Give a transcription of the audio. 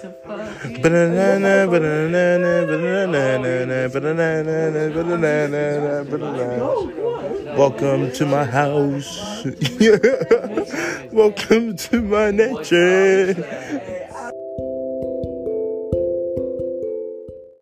Welcome to my house. Welcome to my nature.